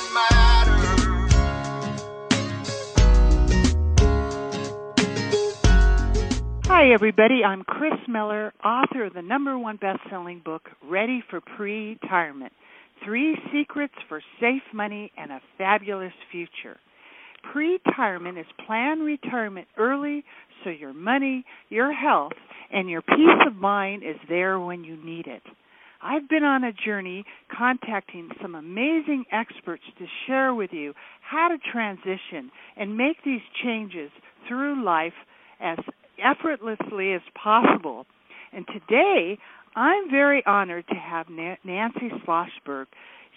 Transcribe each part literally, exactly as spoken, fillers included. that matter. Hi, everybody. I'm Chris Miller, author of the number one best-selling book, Ready for Pretirement: Three Secrets for Safe Money and a Fabulous Future. Pretirement is planned retirement early so your money, your health, and your peace of mind is there when you need it. I've been on a journey contacting some amazing experts to share with you how to transition and make these changes through life as effortlessly as possible. And today, I'm very honored to have Nancy Schlossberg.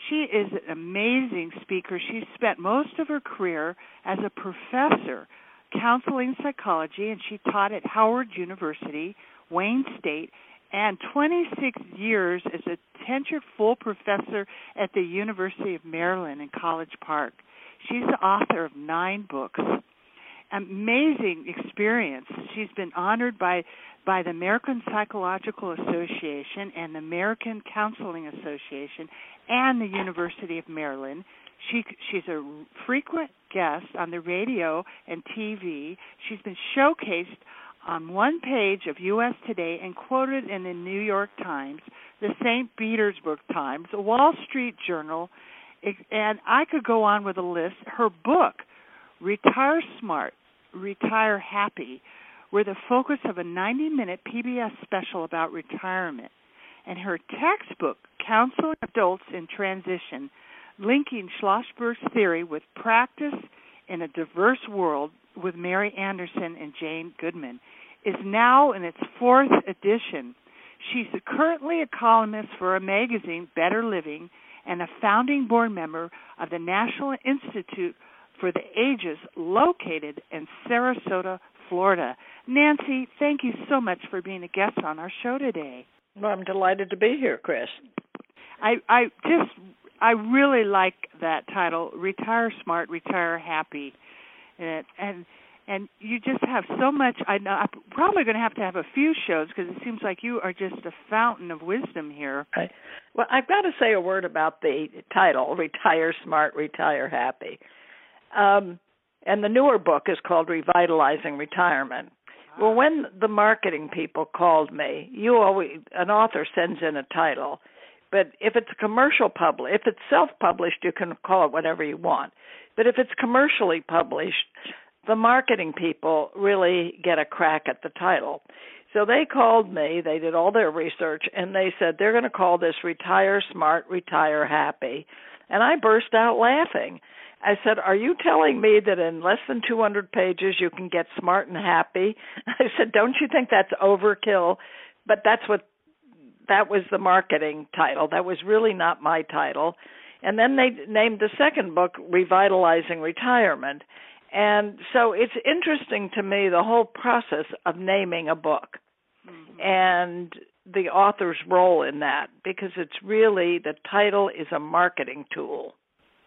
She is an amazing speaker. She spent most of her career as a professor counseling psychology, and she taught at Howard University, Wayne State, and twenty-six years as a tenured full professor at the University of Maryland in College Park. She's the author of nine books. Amazing experience. She's been honored by, by the American Psychological Association and the American Counseling Association and the University of Maryland. She, she's a frequent guest on the radio and T V. She's been showcased on one page of U S Today and quoted in the New York Times, the Saint Petersburg Times, the Wall Street Journal, and I could go on with a list. Her book, Retire Smart, Retire Happy, were the focus of a ninety-minute P B S special about retirement. And her textbook, Counseling Adults in Transition, linking Schlossberg's theory with practice in a diverse world with Mary Anderson and Jane Goodman, is now in its fourth edition. She's currently a columnist for a magazine, Better Living, and a founding board member of the National Institute for the Ages, located in Sarasota, Florida. Nancy, thank you so much for being a guest on our show today. Well, I'm delighted to be here, Chris. I, I just, I really like that title, Retire Smart, Retire Happy. And and, and you just have so much. I know, I'm probably going to have to have a few shows because it seems like you are just a fountain of wisdom here. Right. Well, I've got to say a word about the title, Retire Smart, Retire Happy. Um, and the newer book is called Revitalizing Retirement. Well, when the marketing people called me, you always, an author sends in a title, but if it's commercial published, if it's self-published, you can call it whatever you want. But if it's commercially published, the marketing people really get a crack at the title. So they called me, they did all their research, and they said they're going to call this Retire Smart, Retire Happy. And I burst out laughing. I said, are you telling me that in less than two hundred pages you can get smart and happy? I said, don't you think that's overkill? But that's what, that was the marketing title. That was really not my title. And then they named the second book, Revitalizing Retirement. And so it's interesting to me, the whole process of naming a book mm-hmm. and the author's role in that, because it's really, the title is a marketing tool.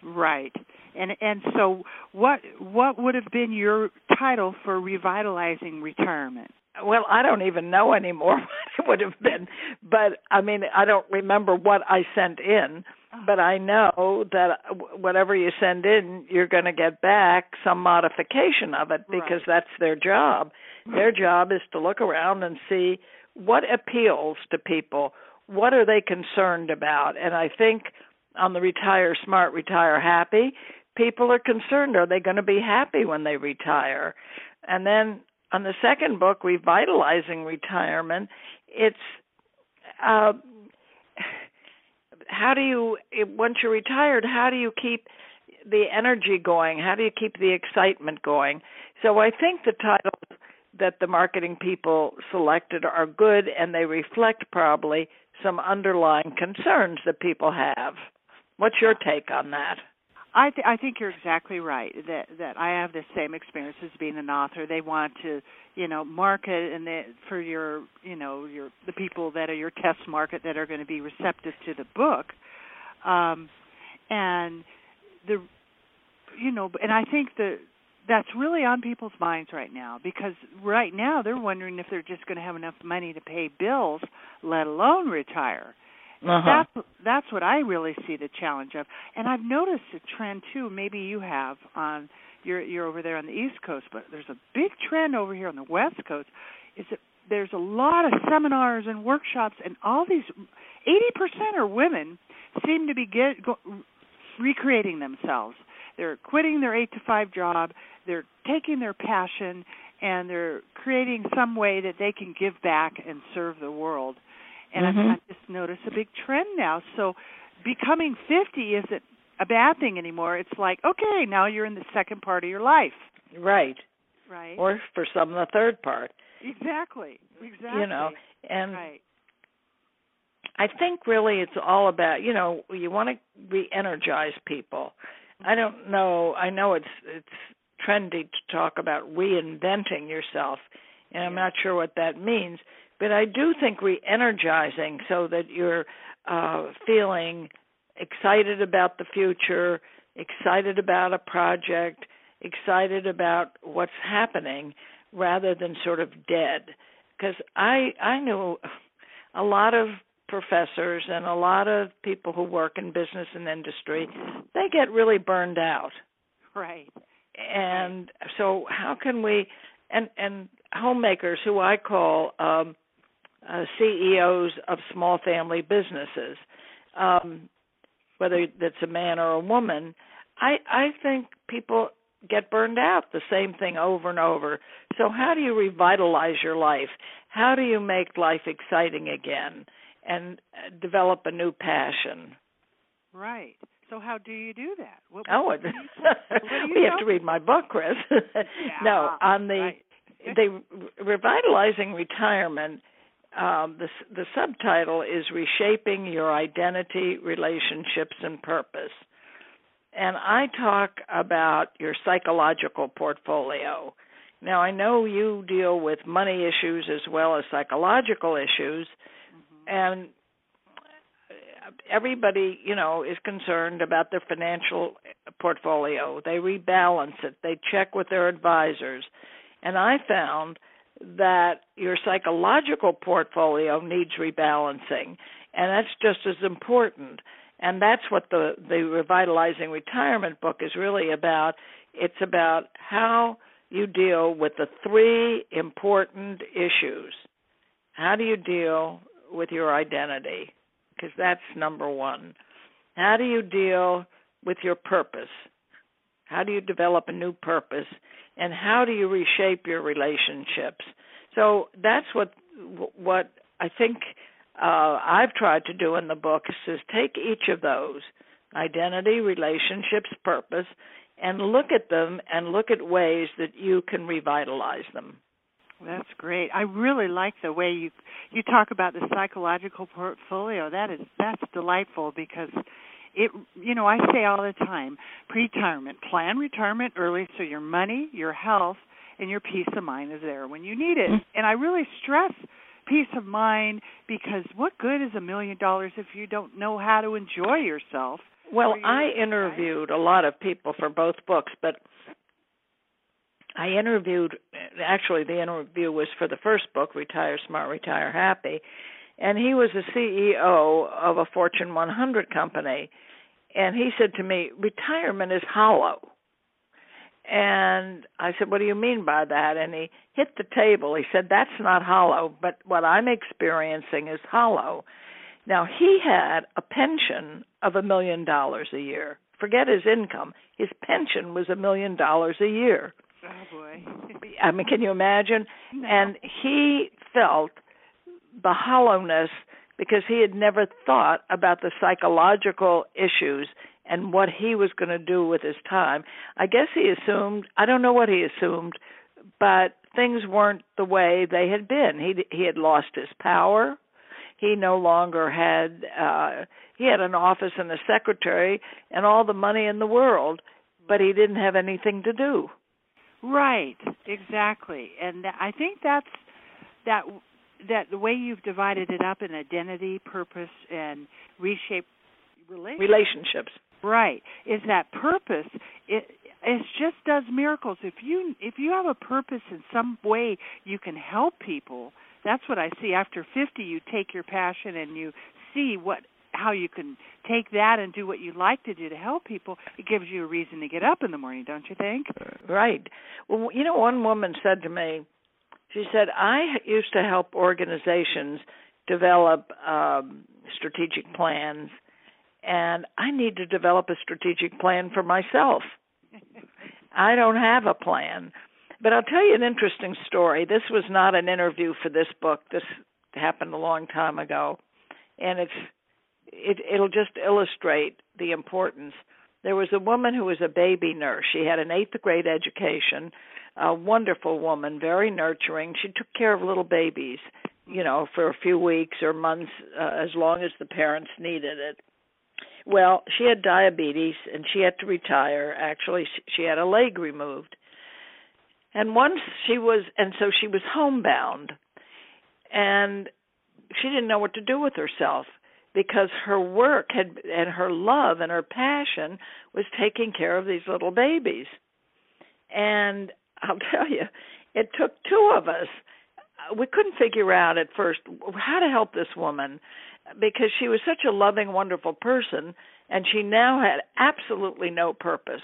Right. And and so what what would have been your title for Revitalizing Retirement? Well, I don't even know anymore what it would have been. But, I mean, I don't remember what I sent in. But I know that whatever you send in, you're going to get back some modification of it because right. that's their job. Right. Their job is to look around and see what appeals to people, what are they concerned about. And I think on the Retire Smart, Retire Happy, people are concerned, are they going to be happy when they retire? And then on the second book, Revitalizing Retirement, it's uh, how do you, once you're retired, how do you keep the energy going? How do you keep the excitement going? So I think the titles that the marketing people selected are good, and they reflect probably some underlying concerns that people have. What's your take on that? I, th- I think you're exactly right, that that I have the same experience as being an author. They want to, you know, market and they, for your, you know, your the people that are your test market that are going to be receptive to the book. Um, and, the, you know, and I think the that's really on people's minds right now because right now they're wondering if they're just going to have enough money to pay bills, let alone retire. Uh-huh. That's that's what I really see the challenge of. And I've noticed a trend, too, maybe you have, on you're, you're over there on the East Coast, but there's a big trend over here on the West Coast, is that there's a lot of seminars and workshops, and all these, eighty percent are women, seem to be get, go, recreating themselves. They're quitting their eight to five job, they're taking their passion, and they're creating some way that they can give back and serve the world. And mm-hmm. I've just noticed a big trend now. So becoming fifty isn't a bad thing anymore. It's like, okay, now you're in the second part of your life. Right. Right. Or for some, the third part. Exactly. Exactly. You know, and right. I think really it's all about, you know, you want to re-energize people. I don't know. I know it's it's trendy to talk about reinventing yourself, and I'm not sure what that means. But I do think re-energizing so that you're uh, feeling excited about the future, excited about a project, excited about what's happening, rather than sort of dead. Because I, I knew a lot of professors and a lot of people who work in business and industry, they get really burned out. Right. And so how can we, and, and homemakers who I call um, uh, C E Os of small family businesses, um, whether that's a man or a woman, I, I think people get burned out, the same thing over and over. So how do you revitalize your life? How do you make life exciting again and develop a new passion? Right. So how do you do that? What, what, oh, what do you we know? Have to read my book, Chris. Yeah, no, on the right. the Revitalizing Retirement, um, the, the subtitle is Reshaping Your Identity, Relationships, and Purpose. And I talk about your psychological portfolio. Now, I know you deal with money issues as well as psychological issues, mm-hmm. and everybody, you know, is concerned about their financial portfolio. They rebalance it. They check with their advisors. And I found that your psychological portfolio needs rebalancing, and that's just as important. And that's what the, the Revitalizing Retirement book is really about. It's about how you deal with the three important issues. How do you deal with your identity? Because that's number one. How do you deal with your purpose? How do you develop a new purpose? And how do you reshape your relationships? So that's what what I think Uh, I've tried to do in the book is take each of those, identity, relationships, purpose, and look at them and look at ways that you can revitalize them. That's great. I really like the way you you talk about the psychological portfolio. That is, that's delightful because it, you know, I say all the time, pre-retirement, plan retirement early so your money, your health, and your peace of mind is there when you need it. And I really stress peace of mind, because what good is a million dollars if you don't know how to enjoy yourself? Well, I interviewed a lot of people for both books, but I interviewed, actually the interview was for the first book, Retire Smart, Retire Happy, and he was a C E O of a Fortune one hundred company, and he said to me, retirement is hollow. And I said, what do you mean by that? And he hit the table. He said, that's not hollow, but what I'm experiencing is hollow. Now, he had a pension of a million dollars a year. Forget his income. His pension was a million dollars a year. Oh, boy. I mean, can you imagine? No. And he felt the hollowness because he had never thought about the psychological issues and what he was going to do with his time. I guess he assumed, I don't know what he assumed, but things weren't the way they had been. He he had lost his power. He no longer had, uh, he had an office and a secretary and all the money in the world, but he didn't have anything to do. Right, exactly. And I think that's, that that the way you've divided it up in identity, purpose, and reshaped relationships. relationships. Right, is that purpose? It it just does miracles. If you if you have a purpose in some way, you can help people. That's what I see. After fifty, you take your passion and you see what how you can take that and do what you like to do to help people, it gives you a reason to get up in the morning, don't you think? Right. Well, you know, one woman said to me, she said, I used to help organizations develop um, strategic plans, and I need to develop a strategic plan for myself. I don't have a plan. But I'll tell you an interesting story. This was not an interview for this book. This happened a long time ago, and it's it, it'll just illustrate the importance. There was a woman who was a baby nurse. She had an eighth grade education, a wonderful woman, very nurturing. She took care of little babies, you know, for a few weeks or months, uh, as long as the parents needed it. Well, she had diabetes, and she had to retire. Actually, she had a leg removed. And once she was, and so she was homebound, and she didn't know what to do with herself because her work had, and her love and her passion was taking care of these little babies. And I'll tell you, it took two of us. We couldn't figure out at first how to help this woman because she was such a loving, wonderful person, and she now had absolutely no purpose,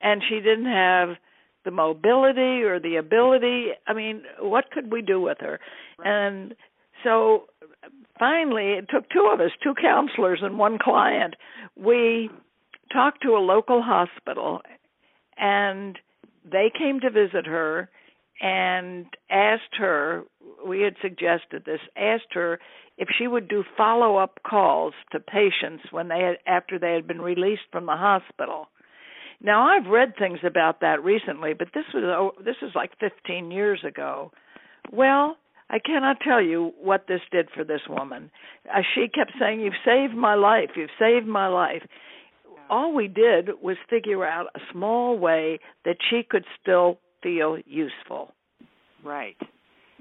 and she didn't have the mobility or the ability. I mean, what could we do with her? And so finally, it took two of us, two counselors and one client. We talked to a local hospital, and they came to visit her and asked her, we had suggested this, asked her if she would do follow-up calls to patients when they had, after they had been released from the hospital. Now, I've read things about that recently, but this was oh, this is like fifteen years ago. Well, I cannot tell you what this did for this woman. Uh, she kept saying, you've saved my life, you've saved my life. All we did was figure out a small way that she could still feel useful. Right,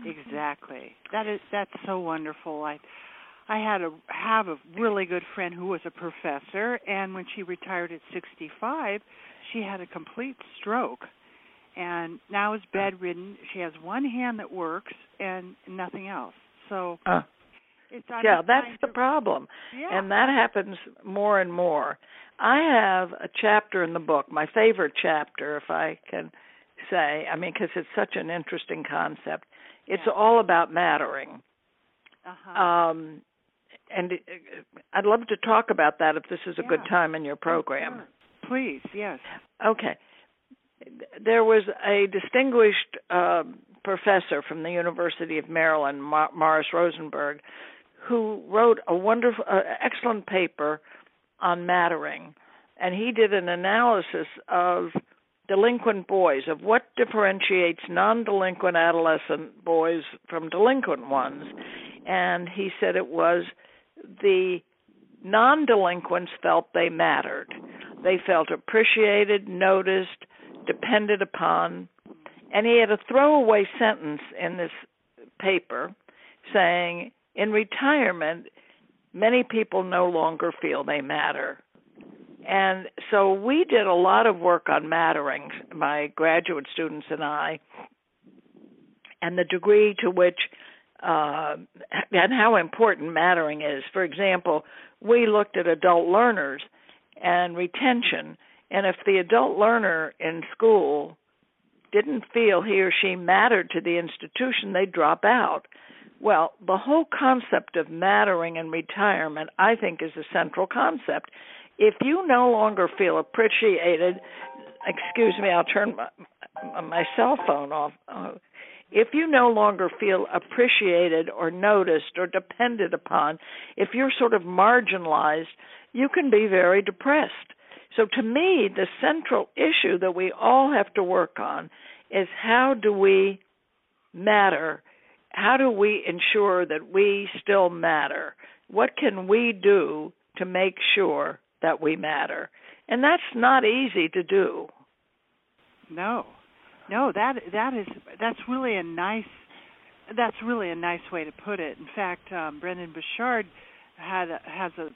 exactly. That is, that's so wonderful. I I had a have a really good friend who was a professor, and when she retired at sixty-five, she had a complete stroke, and now is bedridden. She has one hand that works and nothing else. So, uh, it's yeah, that's the to, problem, yeah. And that happens more and more. I have a chapter in the book, my favorite chapter, if I can say. I mean, because it's such an interesting concept. It's yeah. all about mattering. Uh-huh. Um, And I'd love to talk about that if this is a yeah. good time in your program. Sure. Please, yes. Okay. There was a distinguished uh, professor from the University of Maryland, Mar- Morris Rosenberg, who wrote a wonderful, uh, excellent paper on mattering. And he did an analysis of delinquent boys, of what differentiates non-delinquent adolescent boys from delinquent ones. And he said it was the non-delinquents felt they mattered. They felt appreciated, noticed, depended upon. And he had a throwaway sentence in this paper saying, in retirement, many people no longer feel they matter. And so we did a lot of work on mattering, my graduate students and I, and the degree to which Uh, and how important mattering is. For example, we looked at adult learners and retention, and if the adult learner in school didn't feel he or she mattered to the institution, they'd drop out. Well, the whole concept of mattering in retirement, I think, is a central concept. If you no longer feel appreciated, excuse me, I'll turn my, my cell phone off. Uh, If you no longer feel appreciated or noticed or depended upon, if you're sort of marginalized, you can be very depressed. So to me, the central issue that we all have to work on is how do we matter? How do we ensure that we still matter? What can we do to make sure that we matter? And that's not easy to do. No. No, that that is that's really a nice that's really a nice way to put it. In fact, um, Brendan Bouchard had a, has a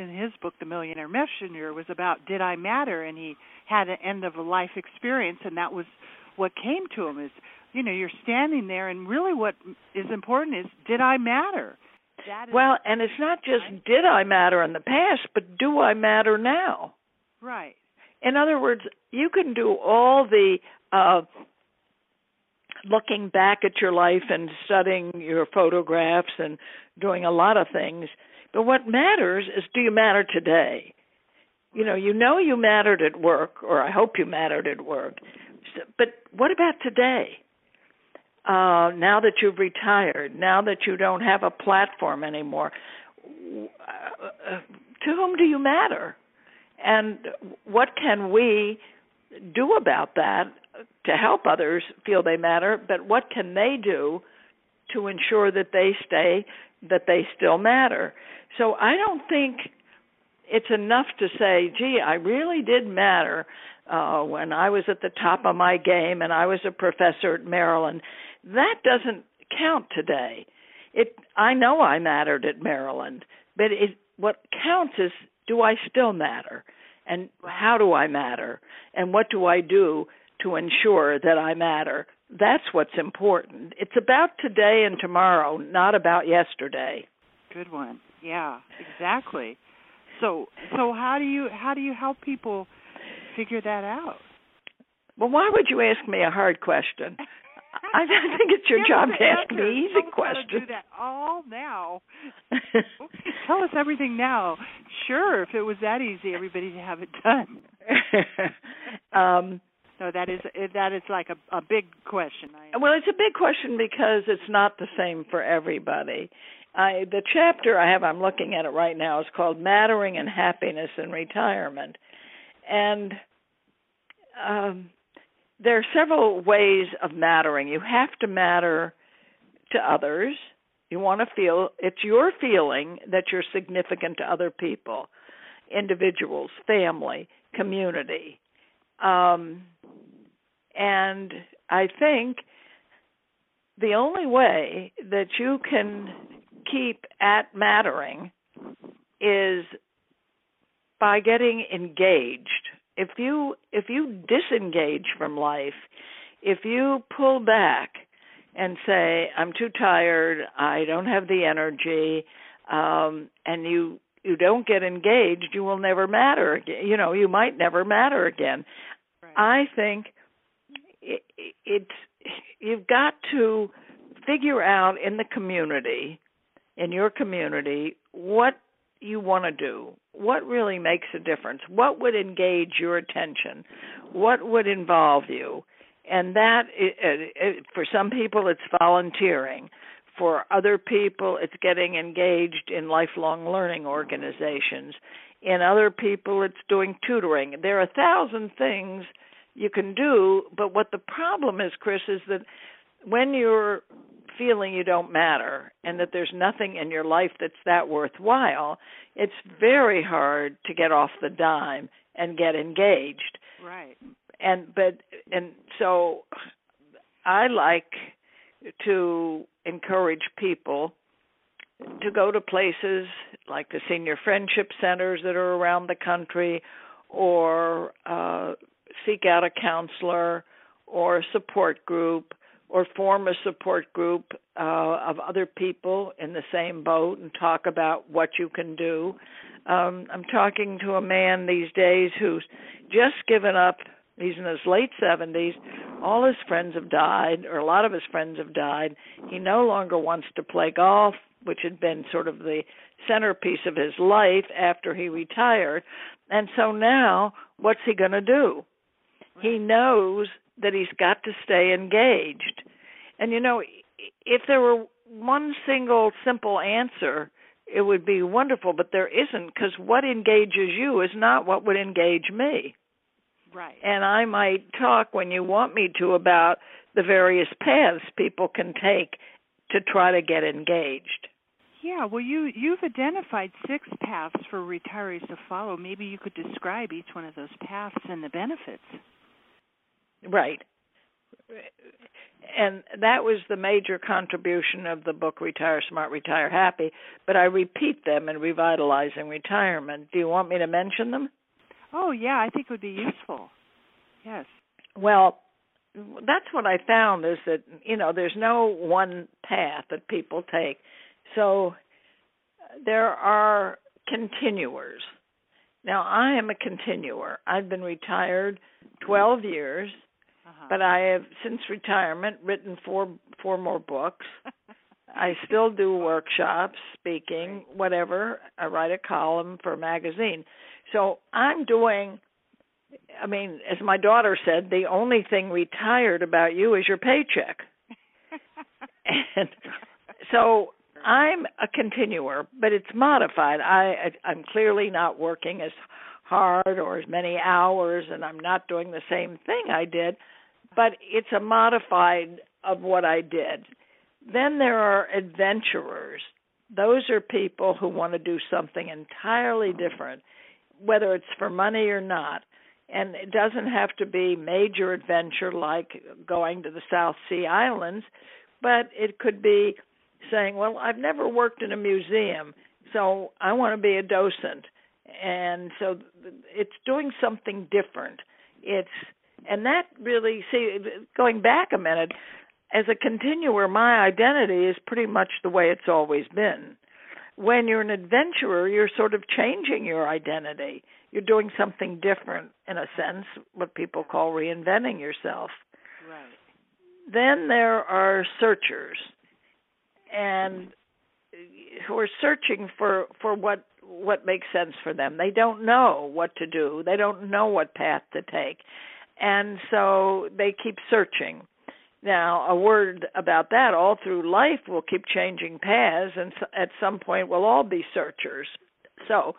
in his book, The Millionaire Messenger, was about did I matter, and he had an end of a life experience, and that was what came to him is you know you're standing there, and really what is important is did I matter, Well, and it's not just right? did I matter in the past, but do I matter now? Right. In other words, you can do all the uh, looking back at your life and studying your photographs and doing a lot of things, but what matters is, do you matter today? You know, you know you mattered at work, or I hope you mattered at work, but what about today? Uh, now that you've retired, now that you don't have a platform anymore, uh, to whom do you matter? And what can we do about that to help others feel they matter, but what can they do to ensure that they stay, that they still matter? So I don't think it's enough to say, gee, I really did matter uh, when I was at the top of my game and I was a professor at Maryland. That doesn't count today. It, I know I mattered at Maryland, but it, what counts is, do I still matter? And how do I matter? And what do I do to ensure that I matter? That's what's important. It's about today and tomorrow, not about yesterday. Good one. Yeah, exactly. So, so how do you how do you help people figure that out? Well, why would you ask me a hard question? I think it's your job to ask me easy questions. Tell us how to do that all now. Tell us everything now. Sure, if it was that easy, everybody would have it done. um, so that is that is like a, a big question. Well, it's a big question because it's not the same for everybody. I, the chapter I have, I'm looking at it right now, is called Mattering and Happiness in Retirement. And um, there are several ways of mattering. You have to matter to others. You want to feel, it's your feeling that you're significant to other people, individuals, family, community. Um, and I think the only way that you can keep at mattering is by getting engaged. If you if you disengage from life, if you pull back and say, I'm too tired, I don't have the energy, um, and you, you don't get engaged, you will never matter again. You know, you might never matter again. Right. I think it, it's you've got to figure out in the community, in your community, what you want to do, what really makes a difference, what would engage your attention, what would involve you. And that, it, it, for some people, it's volunteering. For other people, it's getting engaged in lifelong learning organizations. In other people, it's doing tutoring. There are a thousand things you can do, but what the problem is, Chris, is that when you're feeling you don't matter and that there's nothing in your life that's that worthwhile, it's very hard to get off the dime and get engaged. Right. And but and so I like to encourage people to go to places like the senior friendship centers that are around the country, or uh, seek out a counselor or a support group, or form a support group uh, of other people in the same boat and talk about what you can do. Um, I'm talking to a man these days who's just given up. He's in his late seventies. All his friends have died, or a lot of his friends have died. He no longer wants to play golf, which had been sort of the centerpiece of his life after he retired. And so now, what's he going to do? He knows that he's got to stay engaged. And, you know, if there were one single simple answer, it would be wonderful, but there isn't, because what engages you is not what would engage me. Right. And I might talk when you want me to about the various paths people can take to try to get engaged. Yeah, well, you, you've identified six paths for retirees to follow. Maybe you could describe each one of those paths and the benefits. Right. And that was the major contribution of the book Retire Smart, Retire Happy, but I repeat them in Revitalizing Retirement. Do you want me to mention them? Oh, yeah, I think it would be useful. Yes. Well, that's what I found is that, you know, there's no one path that people take. So there are continuers. Now, I am a continuer. I've been retired twelve years, uh-huh. but I have, since retirement, written four four more books. I still do workshops, speaking, whatever. I write a column for a magazine. So I'm doing, I mean, as my daughter said, the only thing retired about you is your paycheck. And so I'm a continuer, but it's modified. I, I, I'm clearly not working as hard or as many hours, and I'm not doing the same thing I did, but it's a modified of what I did. Then there are adventurers. Those are people who want to do something entirely different, whether it's for money or not. And it doesn't have to be major adventure like going to the South Sea Islands, but it could be saying, well, I've never worked in a museum, so I want to be a docent. And so it's doing something different. It's, and that really, see, going back a minute, as a continuer, my identity is pretty much the way it's always been. When you're an adventurer, you're sort of changing your identity. You're doing something different, in a sense, what people call reinventing yourself. Right. Then there are searchers, and who are searching for, for what what makes sense for them. They don't know what to do. They don't know what path to take. And so they keep searching. Now, a word about that, all through life we'll keep changing paths, and at some point we'll all be searchers. So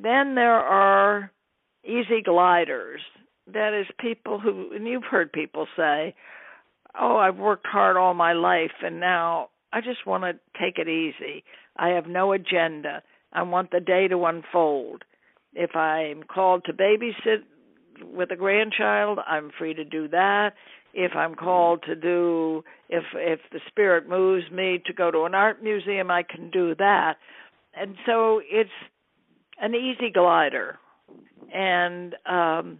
then there are easy gliders. That is people who, and you've heard people say, oh, I've worked hard all my life, and now I just want to take it easy. I have no agenda. I want the day to unfold. If I'm called to babysit with a grandchild, I'm free to do that. If I'm called to do, if if the spirit moves me to go to an art museum, I can do that. And so it's an easy glider. And um,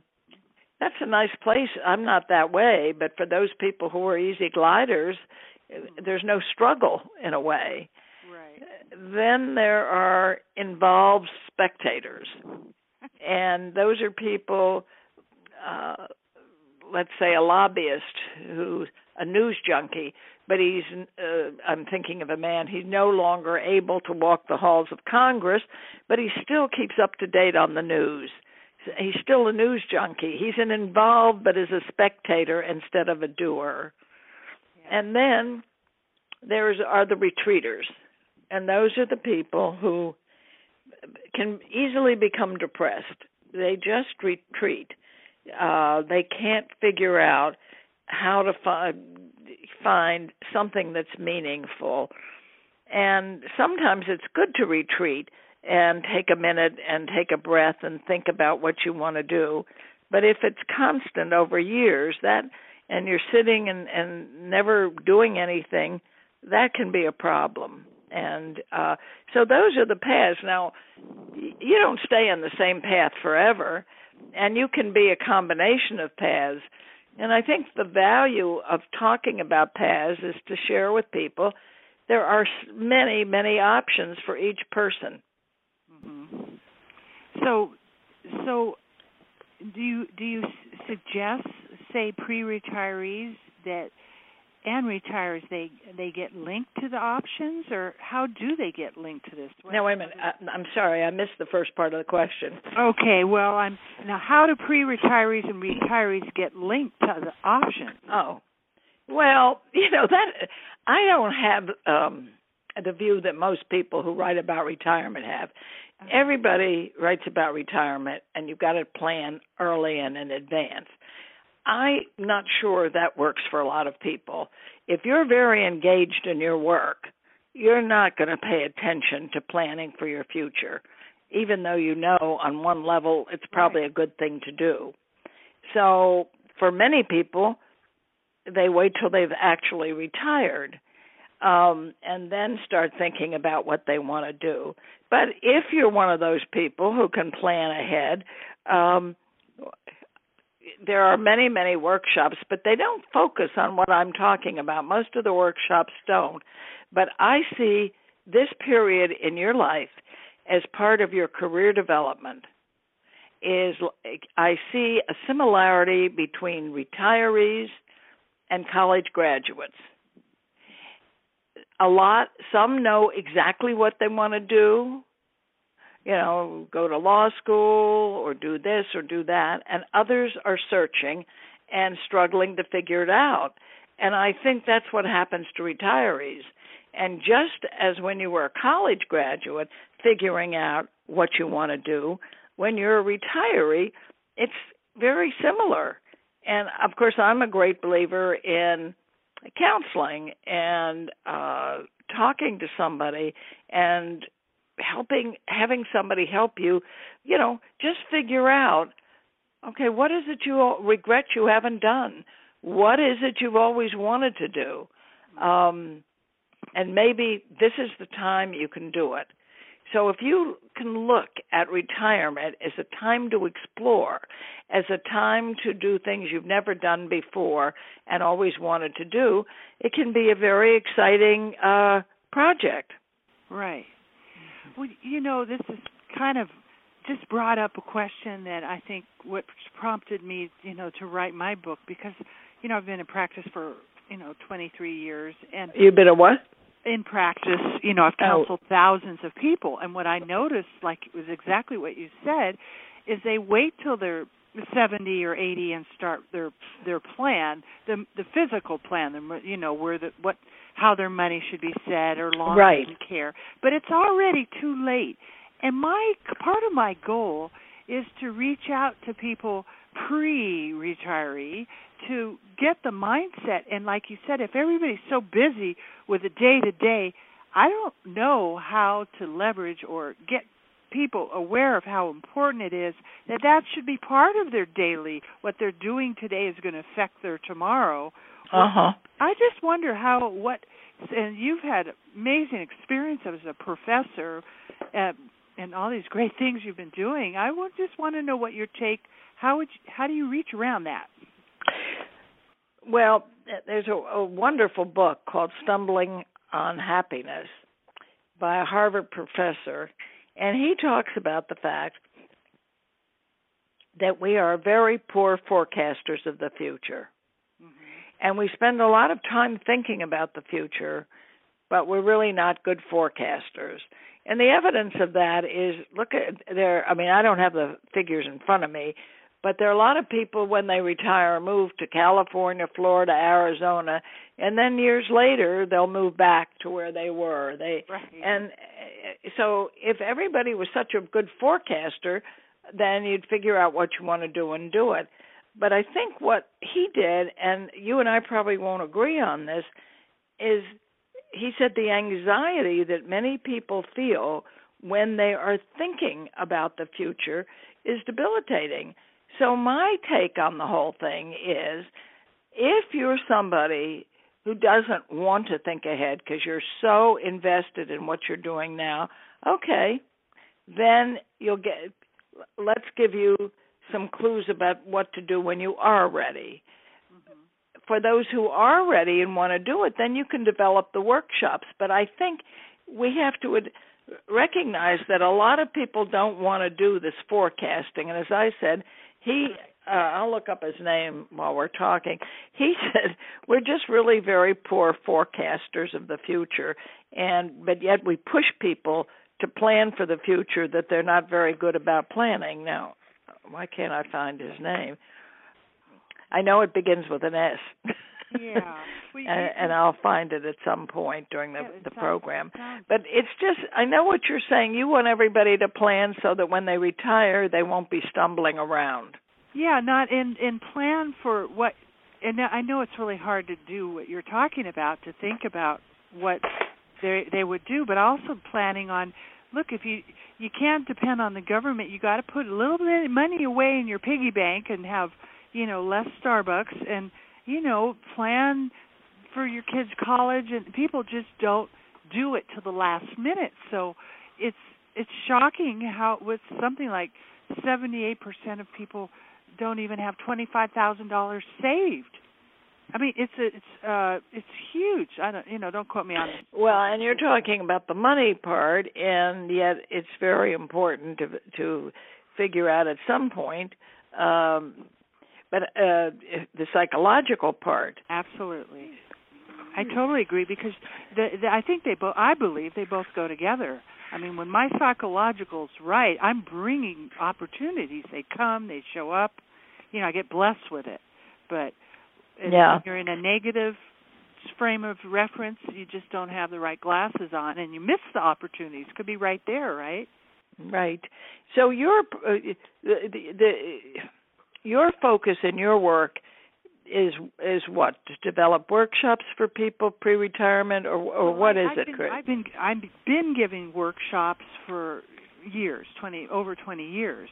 that's a nice place. I'm not that way, but for those people who are easy gliders, there's no struggle in a way. Right. Then there are involved spectators. And those are people... Uh, let's say a lobbyist, who's a news junkie, but he's, uh, I'm thinking of a man, he's no longer able to walk the halls of Congress, but he still keeps up to date on the news. He's still a news junkie. He's an involved, but is a spectator instead of a doer. Yeah. And then there's are the retreaters, and those are the people who can easily become depressed. They just retreat. Uh, they can't figure out how to fi- find something that's meaningful. And sometimes it's good to retreat and take a minute and take a breath and think about what you want to do. But if it's constant over years, that and you're sitting and, and never doing anything, that can be a problem. And uh, so those are the paths. Now, you don't stay on the same path forever. And you can be a combination of paths. And I think the value of talking about paths is to share with people there are many, many options for each person. Mm-hmm. So, so do you do you suggest, say, pre-retirees that and retirees they they get linked to the options, or how do they get linked to this? What now wait a minute. I, I'm sorry, I missed the first part of the question. Okay, well, I'm now how do pre-retirees and retirees get linked to the options? Oh, well, you know that I don't have um, the view that most people who write about retirement have. Uh-huh. Everybody writes about retirement, and you've got to plan early and in advance. I'm not sure that works for a lot of people. If you're very engaged in your work, you're not going to pay attention to planning for your future, even though you know on one level it's probably a good thing to do. So for many people, they wait till they've actually retired um, and then start thinking about what they want to do. But if you're one of those people who can plan ahead, um there are many, many workshops, but they don't focus on what I'm talking about. Most of the workshops don't. But I see this period in your life as part of your career development is, I see a similarity between retirees and college graduates. A lot, some know exactly what they want to do, you know, go to law school or do this or do that, and others are searching and struggling to figure it out. And I think that's what happens to retirees. And just as when you were a college graduate figuring out what you want to do, when you're a retiree, it's very similar. And, of course, I'm a great believer in counseling and uh, talking to somebody and helping, having somebody help you, you know, just figure out, okay, what is it you regret you haven't done? What is it you've always wanted to do? Um, and maybe this is the time you can do it. So if you can look at retirement as a time to explore, as a time to do things you've never done before and always wanted to do, it can be a very exciting uh, project. Right. Well, you know, this is kind of just brought up a question that I think what prompted me, you know, to write my book, because, you know, I've been in practice for, you know, twenty-three years. And you've been a what? In practice, you know, I've counseled oh. thousands of people, and what I noticed, like it was exactly what you said, is they wait till they're seventy or eighty and start their their plan, the the physical plan, the, you know, where the what how their money should be set or long-term right. care. But it's already too late. And my part of my goal is to reach out to people pre-retiree to get the mindset. And like you said, if everybody's so busy with the day-to-day, I don't know how to leverage or get people aware of how important it is that that should be part of their daily. What they're doing today is going to affect their tomorrow. Uh-huh. I just wonder how, what, and you've had amazing experience as a professor at, and all these great things you've been doing. I would just want to know what your take, how would you, how do you reach around that? Well, there's a, a wonderful book called Stumbling on Happiness by a Harvard professor, and he talks about the fact that we are very poor forecasters of the future. Mm-hmm. And we spend a lot of time thinking about the future, but we're really not good forecasters. And the evidence of that is, look at there, I mean, I don't have the figures in front of me, but there are a lot of people when they retire move to California, Florida, Arizona, and then years later they'll move back to where they were. They right. And so if everybody was such a good forecaster, then you'd figure out what you want to do and do it. But I think what he did, and you and I probably won't agree on this, is he said the anxiety that many people feel when they are thinking about the future is debilitating. So my take on the whole thing is, if you're somebody who doesn't want to think ahead because you're so invested in what you're doing now, okay, then you'll get, let's give you some clues about what to do when you are ready. For those who are ready and want to do it, then you can develop the workshops. But I think we have to recognize that a lot of people don't want to do this forecasting. And as I said, he, uh, I'll look up his name while we're talking, he said, we're just really very poor forecasters of the future, and but yet we push people to plan for the future that they're not very good about planning. Now, why can't I find his name? I know it begins with an S, yeah, we, and, and I'll find it at some point during the, yeah, the sounds, program. Sounds. But it's just, I know what you're saying. You want everybody to plan so that when they retire, they won't be stumbling around. Yeah, not in, in plan for what, and I know it's really hard to do what you're talking about, to think about what they they would do, but also planning on, look, if you you can't depend on the government, you got to put a little bit of money away in your piggy bank and have, you know, less Starbucks and, you know, plan for your kids' college. And people just don't do it till the last minute. So it's it's shocking how with something like seventy-eight percent of people don't even have twenty-five thousand dollars saved. I mean, it's it's uh, it's huge. I don't, you know, don't quote me on it. Well, and you're talking about the money part, and yet it's very important to to figure out at some point. Um, but uh, the psychological part. Absolutely, I totally agree because the, the, I think they both. I believe they both go together. I mean, when my psychological's right, I'm bringing opportunities. They come, they show up. You know, I get blessed with it. But yeah. If you're in a negative frame of reference, you just don't have the right glasses on, and you miss the opportunities. Could be right there, right? Right. So your uh, the, the your focus in your work is is what? To develop workshops for people pre-retirement, or or well, what is I've it? Been, Chris? I've been I've been giving workshops for years, twenty over twenty years.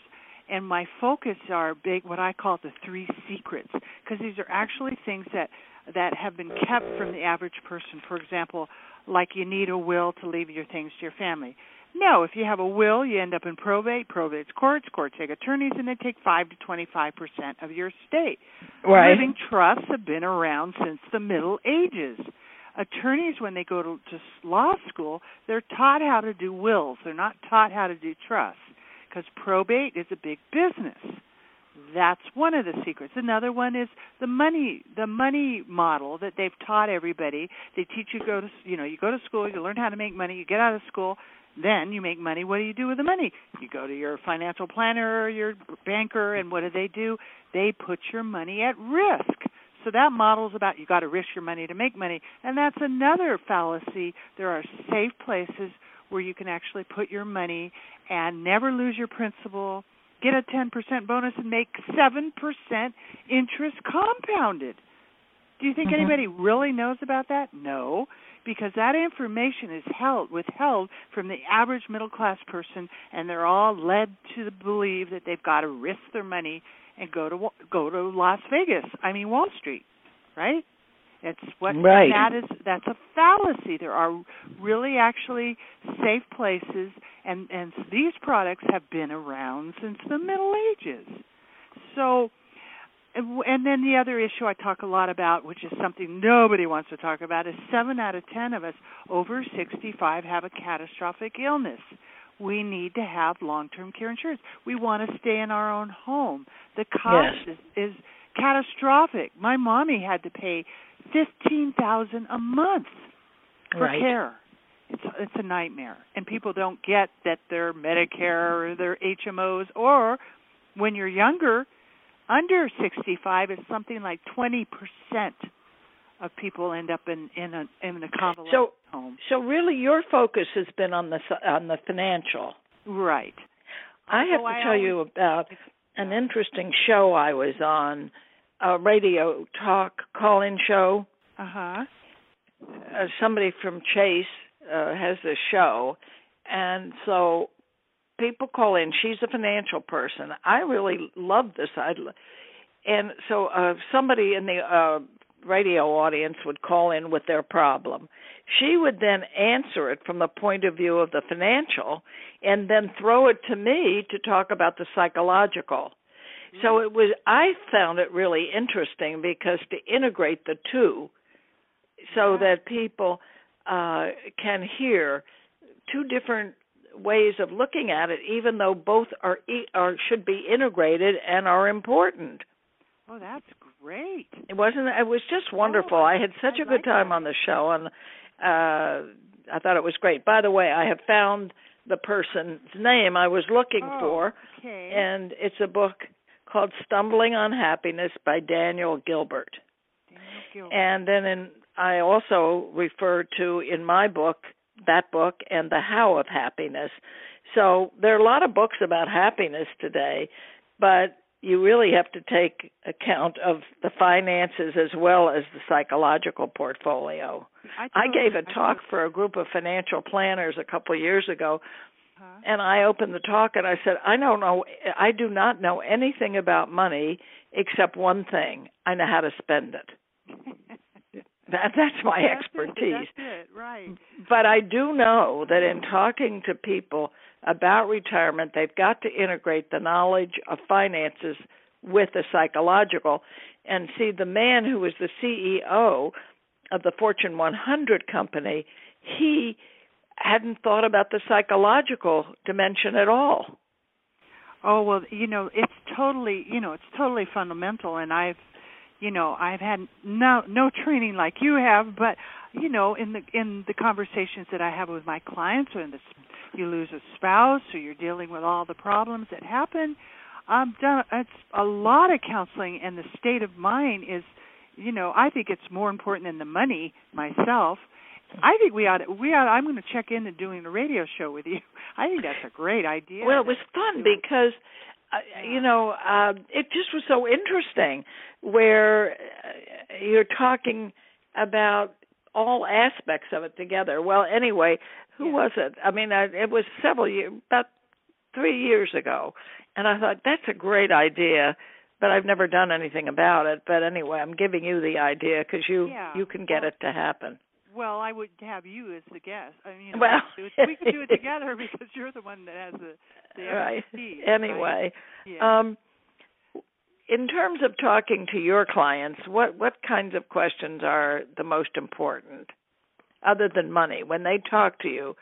And my focus are big, what I call the three secrets, because these are actually things that, that have been kept from the average person. For example, like you need a will to leave your things to your family. No, if you have a will, you end up in probate, probate's courts, courts take attorneys, and they take five to twenty-five percent of your estate. Right. Living trusts have been around since the Middle Ages. Attorneys, when they go to, to law school, they're taught how to do wills. They're not taught how to do trusts. Because probate is a big business. That's one of the secrets. Another one is the money, the money model that they've taught everybody. They teach you go to, you know, you go to school, you learn how to make money, you get out of school, then you make money. What do you do with the money? You go to your financial planner or your banker, and what do they do? They put your money at risk. So that model is about you got to risk your money to make money, and that's another fallacy. There are safe places where you can actually put your money and never lose your principal, get a ten percent bonus, and make seven percent interest compounded. Do you think mm-hmm. anybody really knows about that? No, because that information is held withheld from the average middle-class person, and they're all led to believe that they've got to risk their money and go to go to Las Vegas, I mean Wall Street, right? It's what right. that is. That's a fallacy. There are really actually safe places, and, and these products have been around since the Middle Ages. So, and then the other issue I talk a lot about, which is something nobody wants to talk about, is seven out of ten of us over sixty-five have a catastrophic illness. We need to have long-term care insurance. We want to stay in our own home. The cost yes. is, is catastrophic. My mommy had to pay fifteen thousand dollars a month for right. care. It's it's a nightmare, and people don't get that their Medicare or their H M Os, or when you're younger, under sixty-five, it's something like twenty percent of people end up in in a in a convalescent so, home. So really, your focus has been on the on the financial, right? I have so to I tell always, you about an interesting show I was on. A radio talk call-in show. Uh-huh. Uh, somebody from Chase uh, has this show, and so people call in. She's a financial person. I really love this. I'd lo- and so uh, somebody in the uh, radio audience would call in with their problem. She would then answer it from the point of view of the financial, and then throw it to me to talk about the psychological. So it was. I found it really interesting because to integrate the two, so yeah. that people uh, can hear two different ways of looking at it, even though both are, are should be integrated and are important. Oh, that's great! It wasn't. It was just wonderful. Oh, I had such I a like good time that. on the show, and uh, I thought it was great. By the way, I have found the person's name I was looking oh, for, okay. and it's a book called Stumbling on Happiness by Daniel Gilbert. Daniel Gilbert. And then in, I also refer to, in my book, that book, and The How of Happiness. So there are a lot of books about happiness today, but you really have to take account of the finances as well as the psychological portfolio. I, I gave a talk for a group of financial planners a couple of years ago. And I opened the talk and I said, I don't know, I do not know anything about money except one thing. I know how to spend it. that, that's my that's expertise. It, that's it, right. But I do know that in talking to people about retirement, they've got to integrate the knowledge of finances with the psychological, and see, the man who was the C E O of the Fortune one hundred company, he hadn't thought about the psychological dimension at all. Oh, well, you know, it's totally, you know, it's totally fundamental, and I've, you know, I've had no no training like you have, but, you know, in the in the conversations that I have with my clients, when this, you lose a spouse or you're dealing with all the problems that happen, I've done it's a lot of counseling, and the state of mind is, you know, I think it's more important than the money myself. I think we ought to, we ought to, I'm going to check in and doing a radio show with you. I think that's a great idea. Well, it was fun because, uh, you know, uh, it just was so interesting where you're talking about all aspects of it together. Well, anyway, who yeah. was it? I mean, I, it was several years, about three years ago, and I thought, that's a great idea, but I've never done anything about it. But anyway, I'm giving you the idea because you, yeah. you can get well, it to happen. Well, I would have you as the guest. I mean, you know, well, we could do it together because you're the one that has the, the right. expertise. Anyway, right? Yeah. um, in terms of talking to your clients, what, what kinds of questions are the most important, other than money? When they talk to you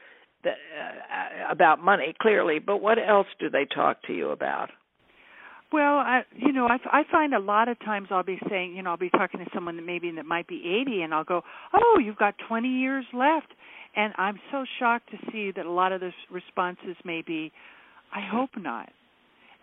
the, uh, about money, clearly, but what else do they talk to you about? Well, I, you know, I, I find a lot of times I'll be saying, you know, I'll be talking to someone that maybe that might be eighty, and I'll go, oh, you've got twenty years left. And I'm so shocked to see that a lot of those responses may be, I hope not.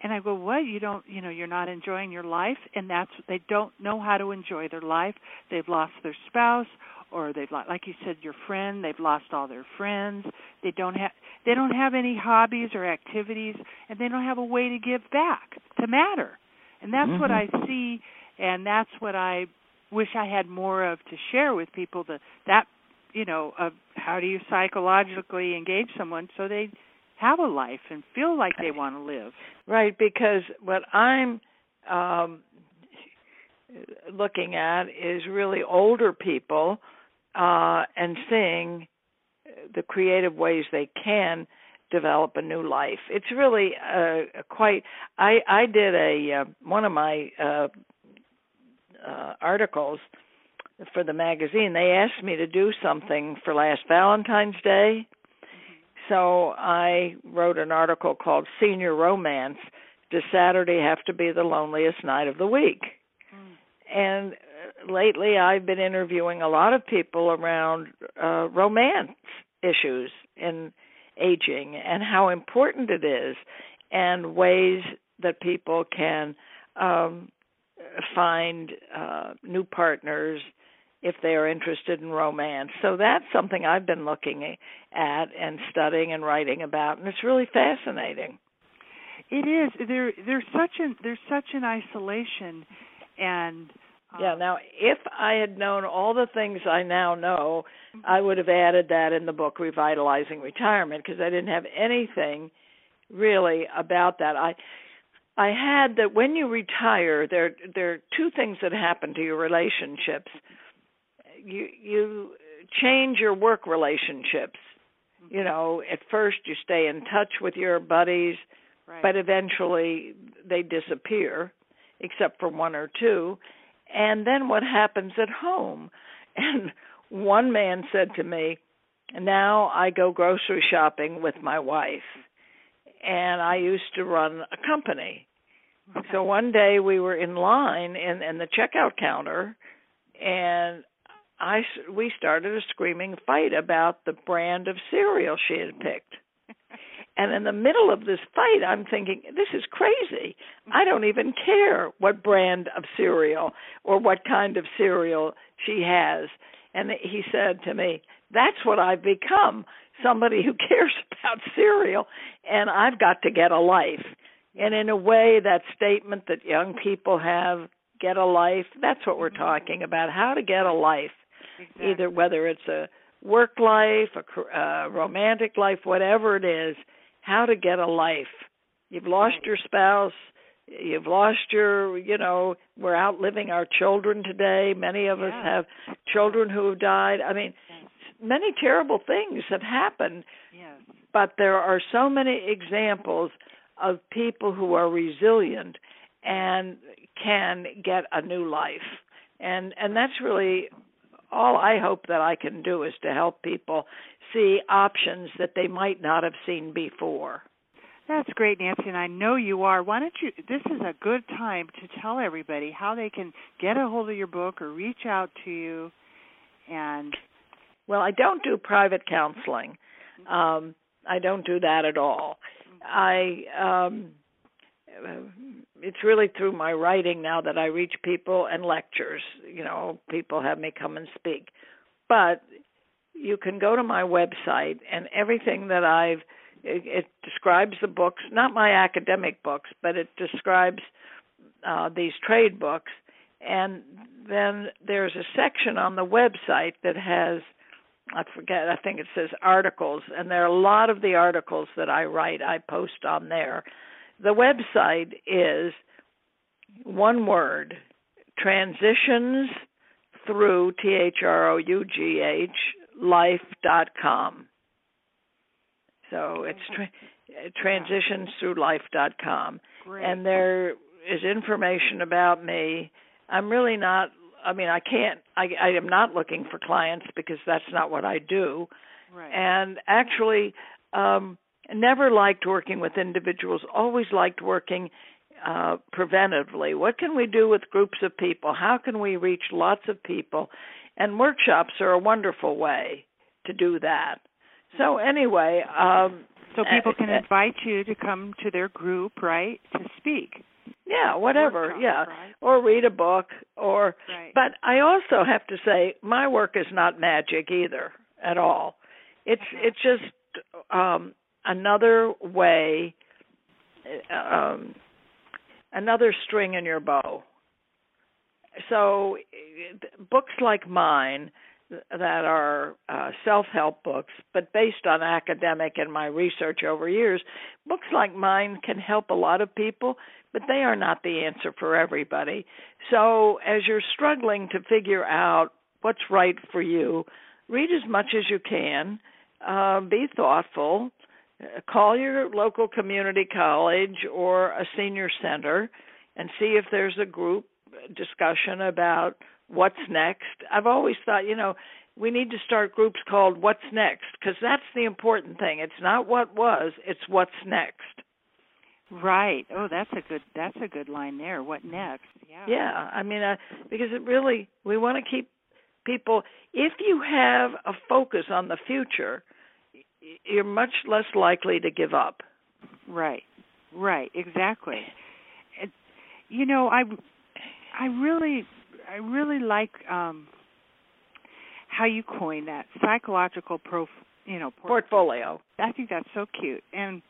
And I go, what? You don't, you know, you're not enjoying your life? And that's, they don't know how to enjoy their life. They've lost their spouse, or they've lost, like you said, your friend. They've lost all their friends. They don't have, they don't have any hobbies or activities, and they don't have a way to give back to matter. And that's mm-hmm. what I see, and that's what I wish I had more of to share with people. That that, you know, of how do you psychologically engage someone so they have a life and feel like they want to live. Right, because what I'm um, looking at is really older people. Uh, and seeing the creative ways they can develop a new life. It's really uh, quite. I, I did a uh, one of my uh, uh, articles for the magazine. They asked me to do something for last Valentine's Day, so I wrote an article called "Senior Romance: Does Saturday Have to Be the Loneliest Night of the Week?" Mm. And lately, I've been interviewing a lot of people around uh, romance issues and aging and how important it is, and ways that people can um, find uh, new partners if they are interested in romance. So that's something I've been looking at and studying and writing about, and it's really fascinating. It is. There, there's such an there's such an isolation and. Yeah, now, if I had known all the things I now know, I would have added that in the book, Revitalizing Retirement, because I didn't have anything really about that. I I had that when you retire, there, there are two things that happen to your relationships. You, you change your work relationships. You know, at first you stay in touch with your buddies, right. but eventually they disappear, except for one or two. And then what happens at home? And one man said to me, now I go grocery shopping with my wife. And I used to run a company. Okay. So one day we were in line in, in the checkout counter, and I, we started a screaming fight about the brand of cereal she had picked. And in the middle of this fight, I'm thinking, this is crazy. I don't even care what brand of cereal or what kind of cereal she has. And he said to me, that's what I've become, somebody who cares about cereal, and I've got to get a life. And in a way, that statement that young people have, get a life, that's what we're talking about, how to get a life, exactly. either whether it's a work life, a uh, romantic life, whatever it is. How to get a life. You've lost your spouse. You've lost your, you know, we're outliving our children today. Many of yeah. us have children who have died. I mean, yes. many terrible things have happened. Yes. But there are so many examples of people who are resilient and can get a new life. And and that's really all I hope that I can do, is to help people see options that they might not have seen before. That's great, Nancy, and I know you are. Why don't you, this is a good time to tell everybody how they can get a hold of your book or reach out to you. And well, I don't do private counseling. Um, I don't do that at all. I um, it's really through my writing now that I reach people, and lectures. You know, people have me come and speak. But you can go to my website, and everything that I've, it describes the books, not my academic books, but it describes uh, these trade books. And then there's a section on the website that has, I forget, I think it says articles, and there are a lot of the articles that I write, I post on there. The website is one word, transitions through, T H R O U G H, life dot com. So it's tra- transitions through life dot com. Great. And there is information about me. I'm really not, I mean, I can't, I, I am not looking for clients because that's not what I do. Right. And actually, um, never liked working with individuals, always liked working uh, preventively. What can we do with groups of people? How can we reach lots of people? And workshops are a wonderful way to do that. So anyway. Um, so people can uh, invite you to come to their group, right, to speak. Yeah, whatever, workshop, yeah, right? Or read a book, or. Right. But I also have to say, my work is not magic either at all. It's okay. It's just um, another way, um, another string in your bow. So books like mine that are uh, self-help books, but based on academic and my research over years, books like mine can help a lot of people, but they are not the answer for everybody. So as you're struggling to figure out what's right for you, read as much as you can, uh, be thoughtful, call your local community college or a senior center and see if there's a group discussion about what's next. I've always thought, you know, we need to start groups called What's Next, because that's the important thing. It's not what was, it's what's next. Right. Oh, that's a good that's a good line there. What next? Yeah. Yeah. I mean, uh, because it really, we want to keep people, if you have a focus on the future, you're much less likely to give up. Right. Right. Exactly. It, you know, I I really I really like um, how you coined that psychological prof, you know, portfolio. portfolio. I think that's so cute. And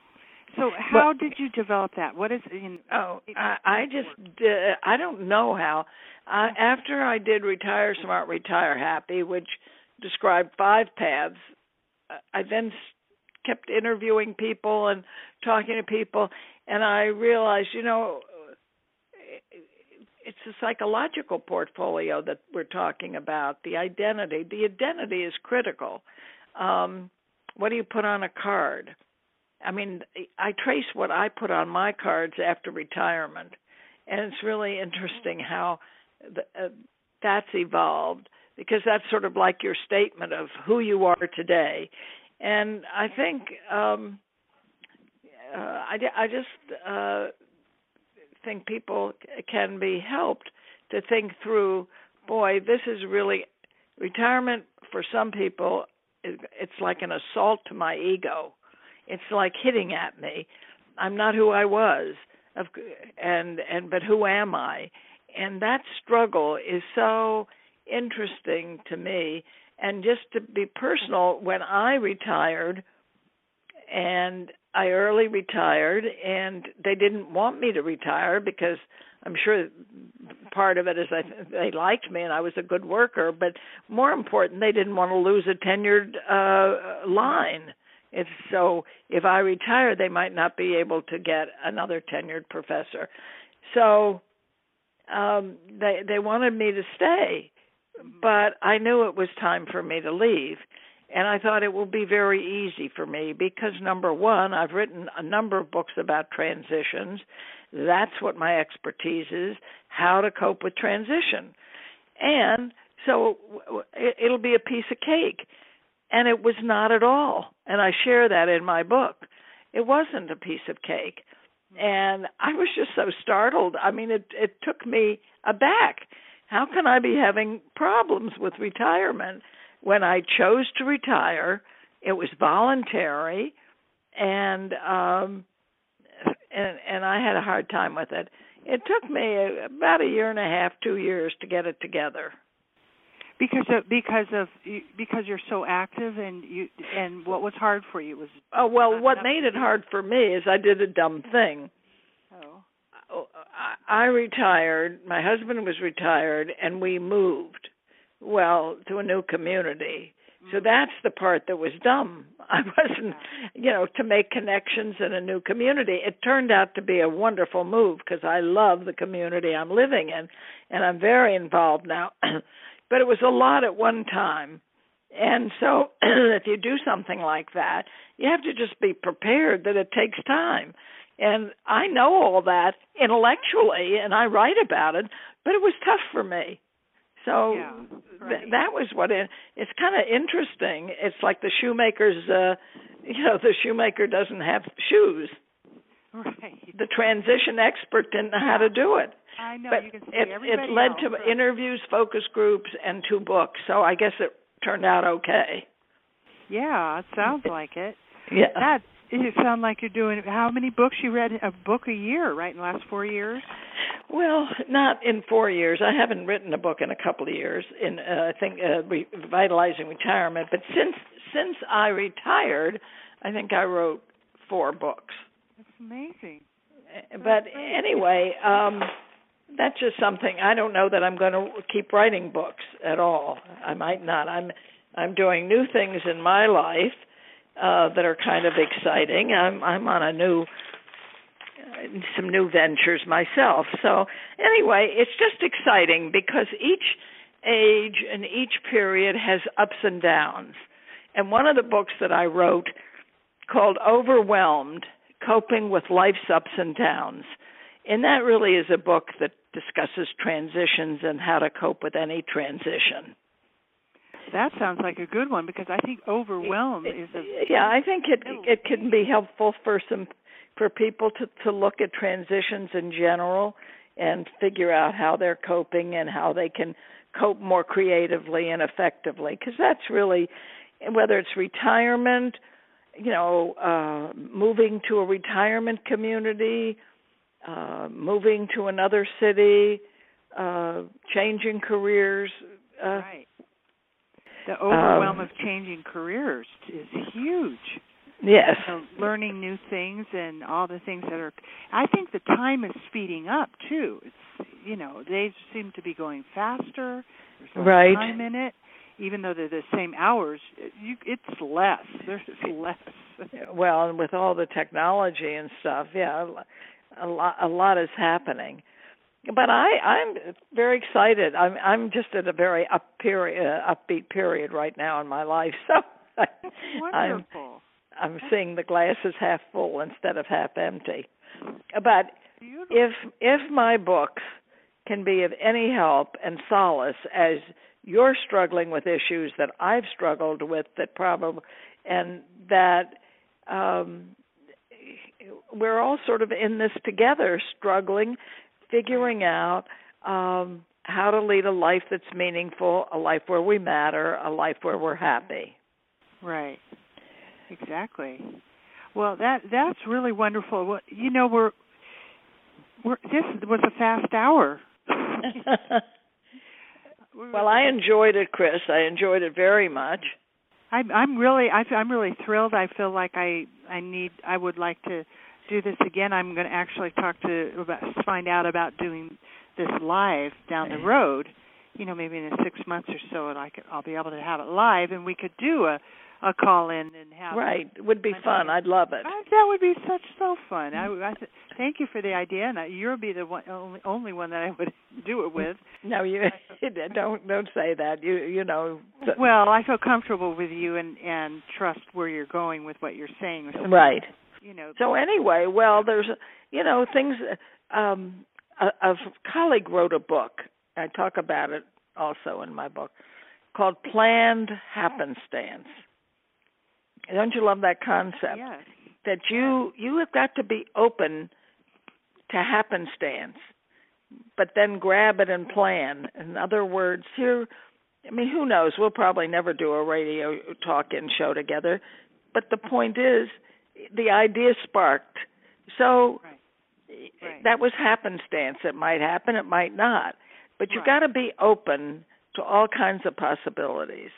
so, how but, did you develop that? What is? In, oh, it, I, I just did, I don't know how. Uh, after I did Retire Smart, Retire Happy, which described five paths, I then kept interviewing people and talking to people, and I realized, you know, it's a psychological portfolio that we're talking about, the identity. The identity is critical. Um, what do you put on a card? I mean, I trace what I put on my cards after retirement, and it's really interesting how the, uh, that's evolved, because that's sort of like your statement of who you are today. And I think um, uh, I, I just... Uh, think people can be helped to think through, boy, this is really, retirement for some people, it's like an assault to my ego. It's like hitting at me. I'm not who I was, and and but who am I? And that struggle is so interesting to me. And just to be personal, when I retired, and I early retired, and they didn't want me to retire because I'm sure part of it is I, they liked me and I was a good worker, but more important, they didn't want to lose a tenured uh, line. If so, if I retire, they might not be able to get another tenured professor. So um, they they wanted me to stay, but I knew it was time for me to leave. And I thought it will be very easy for me because, number one, I've written a number of books about transitions. That's what my expertise is, how to cope with transition. And so it'll be a piece of cake. And it was not at all. And I share that in my book. It wasn't a piece of cake. And I was just so startled. I mean, it, it took me aback. How can I be having problems with retirement? When I chose to retire, it was voluntary, and um, and and I had a hard time with it. It took me about a year and a half, two years to get it together. Because of, because of because you're so active, and you and what was hard for you was oh well, what made it hard for me is I did a dumb thing. Oh, I, I retired. My husband was retired, and we moved. Well, to a new community. So that's the part that was dumb. I wasn't, you know, to make connections in a new community. It turned out to be a wonderful move because I love the community I'm living in, and I'm very involved now. But it was a lot at one time. And so if you do something like that, you have to just be prepared that it takes time. And I know all that intellectually, and I write about it, but it was tough for me. So yeah, right. th- that was what it, it's kind of interesting. It's like the shoemaker's, uh, you know, the shoemaker doesn't have shoes. Right. The transition expert didn't know yeah. how to do it. I know. But you can see it, it led else, to right. interviews, focus groups, and two books. So I guess it turned out okay. Yeah, it sounds like it. Yeah. That you sound like you're doing. How many books you read? A book a year, right? In the last four years. Well, not in four years. I haven't written a book in a couple of years. In uh, I think uh, Revitalizing Retirement, but since since I retired, I think I wrote four books. That's amazing. That's but amazing. Anyway, um, that's just something. I don't know that I'm going to keep writing books at all. I might not. I'm I'm doing new things in my life uh, that are kind of exciting. I'm I'm on a new. some new ventures myself. So anyway, it's just exciting because each age and each period has ups and downs. And one of the books that I wrote called Overwhelmed, Coping with Life's Ups and Downs. And that really is a book that discusses transitions and how to cope with any transition. That sounds like a good one because I think overwhelmed it, is a... Yeah, I think it it can be helpful for some... for people to, to look at transitions in general and figure out how they're coping and how they can cope more creatively and effectively. Because that's really, whether it's retirement, you know, uh, moving to a retirement community, uh, moving to another city, uh, changing careers. Uh, right. The overwhelm um, of changing careers is huge. Yes. So learning new things and all the things that are, I think the time is speeding up too. It's, you know, days seem to be going faster. There's less right. time in it. Even though they're the same hours, you, it's less. There's less. Well, and with all the technology and stuff, yeah, a lot, a lot is happening. But I, I'm very excited. I'm, I'm just at a very up period, upbeat period right now in my life. So that's wonderful. I'm, I'm seeing the glass is half full instead of half empty. But Beautiful. if if my books can be of any help and solace as you're struggling with issues that I've struggled with, that probably and that um, we're all sort of in this together, struggling, figuring out um, how to lead a life that's meaningful, a life where we matter, a life where we're happy. Right. Exactly. Well, that that's really wonderful. Well, you know, we're we're this was a fast hour. Well, I enjoyed it, Chris. I enjoyed it very much. I'm I'm really I, I'm really thrilled. I feel like I I need I would like to do this again. I'm going to actually talk to about find out about doing this live down the road. You know, maybe in six months or so, and I could I'll be able to have it live, and we could do a. a call in and have right. It would be I fun. Know. I'd love it. I, that would be such so fun. I, I th- thank you for the idea, and I, you'll be the one, only, only one that I would do it with. No, you don't don't say that. You you know. Th- well, I feel comfortable with you and, and trust where you're going with what you're saying. Or something. Right. You know. So anyway, well, there's you know things. Um, a, a colleague wrote a book. I talk about it also in my book, called Planned Happenstance. Don't you love that concept? Yes. That you you have got to be open to happenstance, but then grab it and plan. In other words, here, I mean, who knows? We'll probably never do a radio talk-in show together, but the point is, the idea sparked. So right. Right. That was happenstance. It might happen, it might not, but you've right. got to be open to all kinds of possibilities.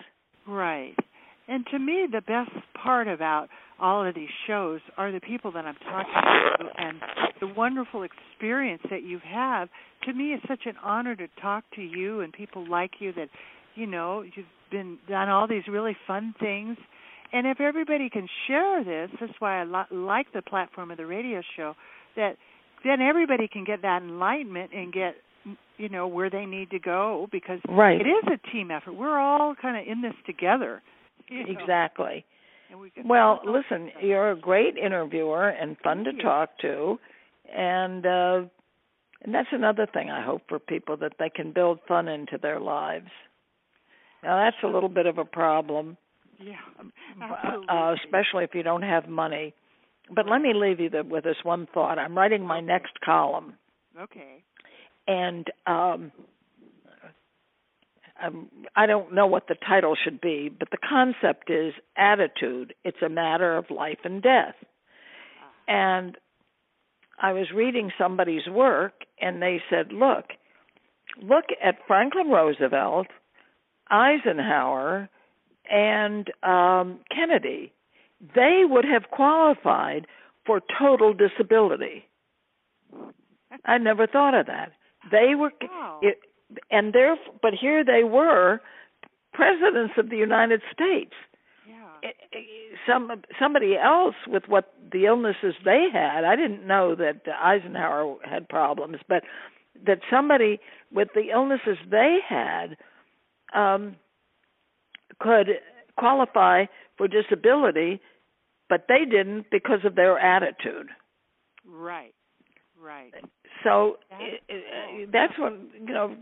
Right. And to me, the best part about all of these shows are the people that I'm talking to and the wonderful experience that you've had. To me, it's such an honor to talk to you and people like you that, you know, you've been done all these really fun things. And if everybody can share this, that's why I lo- like the platform of the radio show, that then everybody can get that enlightenment and get, you know, where they need to go, because right. it is a team effort. We're all kind of in this together. You know. Exactly. We well, listen, you're a great interviewer and fun Thank to you. Talk to, and uh, and that's another thing I hope for people, that they can build fun into their lives. Now, that's a little bit of a problem, yeah, absolutely. Uh, especially if you don't have money. But let me leave you with this one thought. I'm writing my okay. next column. Okay. And um, um, I don't know what the title should be, but the concept is attitude. It's a matter of life and death. And I was reading somebody's work, and they said, look, look at Franklin Roosevelt, Eisenhower, and um, Kennedy. They would have qualified for total disability. I never thought of that. They were, wow. it, and there, but here they were, presidents of the United States. Yeah. It, it, some somebody else with what the illnesses they had. I didn't know that Eisenhower had problems, but that somebody with the illnesses they had um, could qualify for disability, but they didn't because of their attitude. Right. Right. So that's, that's what, you know,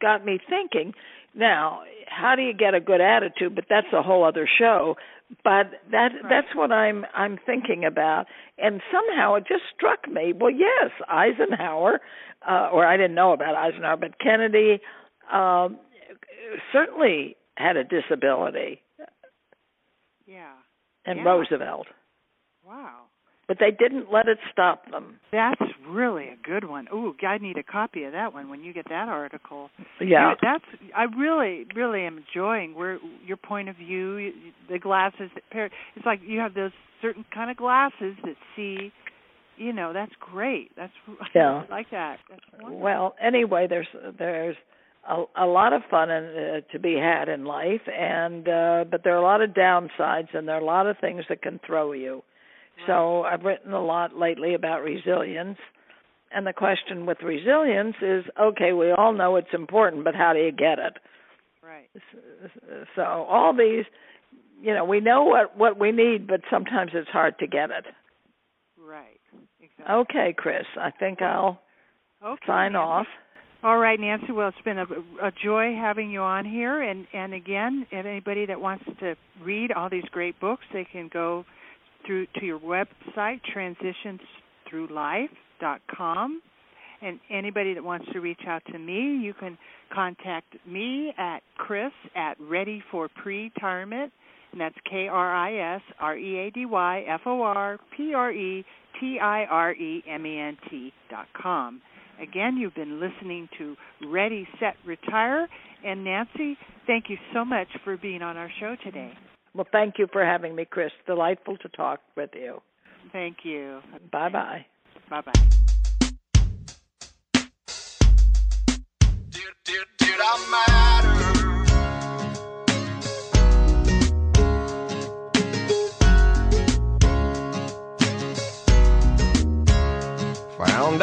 got me thinking. Now, how do you get a good attitude? But that's a whole other show. But that right. that's what I'm I'm thinking about. And somehow it just struck me. Well, yes, Eisenhower, uh, or I didn't know about Eisenhower, but Kennedy um, certainly had a disability. Yeah. And yeah. Roosevelt. Wow. But they didn't let it stop them. That's really a good one. Ooh, I need a copy of that one when you get that article. Yeah. You, that's. I really, really am enjoying where your point of view, the glasses. That pair, it's like you have those certain kind of glasses that see, you know, that's great. That's yeah. I like that. That's wonderful. Well, anyway, there's there's a, a lot of fun in, uh, to be had in life, and uh, but there are a lot of downsides, and there are a lot of things that can throw you. So I've written a lot lately about resilience, and the question with resilience is, okay, we all know it's important, but how do you get it? Right. So all these, you know, we know what, what we need, but sometimes it's hard to get it. Right. Exactly. Okay, Chris, I think I'll okay, sign Nancy. Off. All right, Nancy. Well, it's been a, a joy having you on here, and, and again, if anybody that wants to read all these great books, they can go through to your website, transitions through life dot com. And anybody that wants to reach out to me, you can contact me at Chris at Ready for Pretirement, and that's K R I S R E A D Y F O R P R E T I R E M E N T dot com. Again, you've been listening to Ready, Set, Retire. And Nancy, thank you so much for being on our show today. Well, thank you for having me, Chris. Delightful to talk with you. Thank you. Bye-bye. Bye-bye. Did, did, did I matter? Found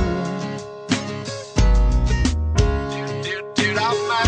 Did, did, did I matter?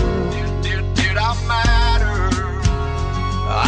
Did, did, did I matter? I